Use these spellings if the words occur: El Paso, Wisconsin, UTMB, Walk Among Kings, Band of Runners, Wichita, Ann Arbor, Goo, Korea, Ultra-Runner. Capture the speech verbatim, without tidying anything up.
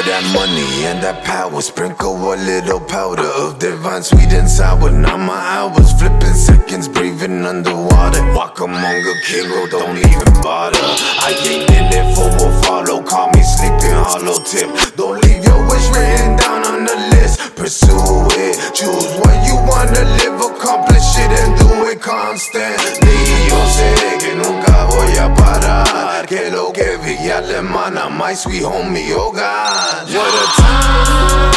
with that money and that power. Sprinkle a little powder of divine sweet and sour. Now my hours flipping seconds, breathing underwater. Walk among a king, don't even bother. I ain't in it for a follow. Call me sleeping hollow tip. Don't leave your wish written down on the list. Pursue it, choose what you wanna live, accomplish it and do it constantly. Yo sé que nunca voy a parar, que lo que vi ya le mana, my sweet homie, oh God. What a time.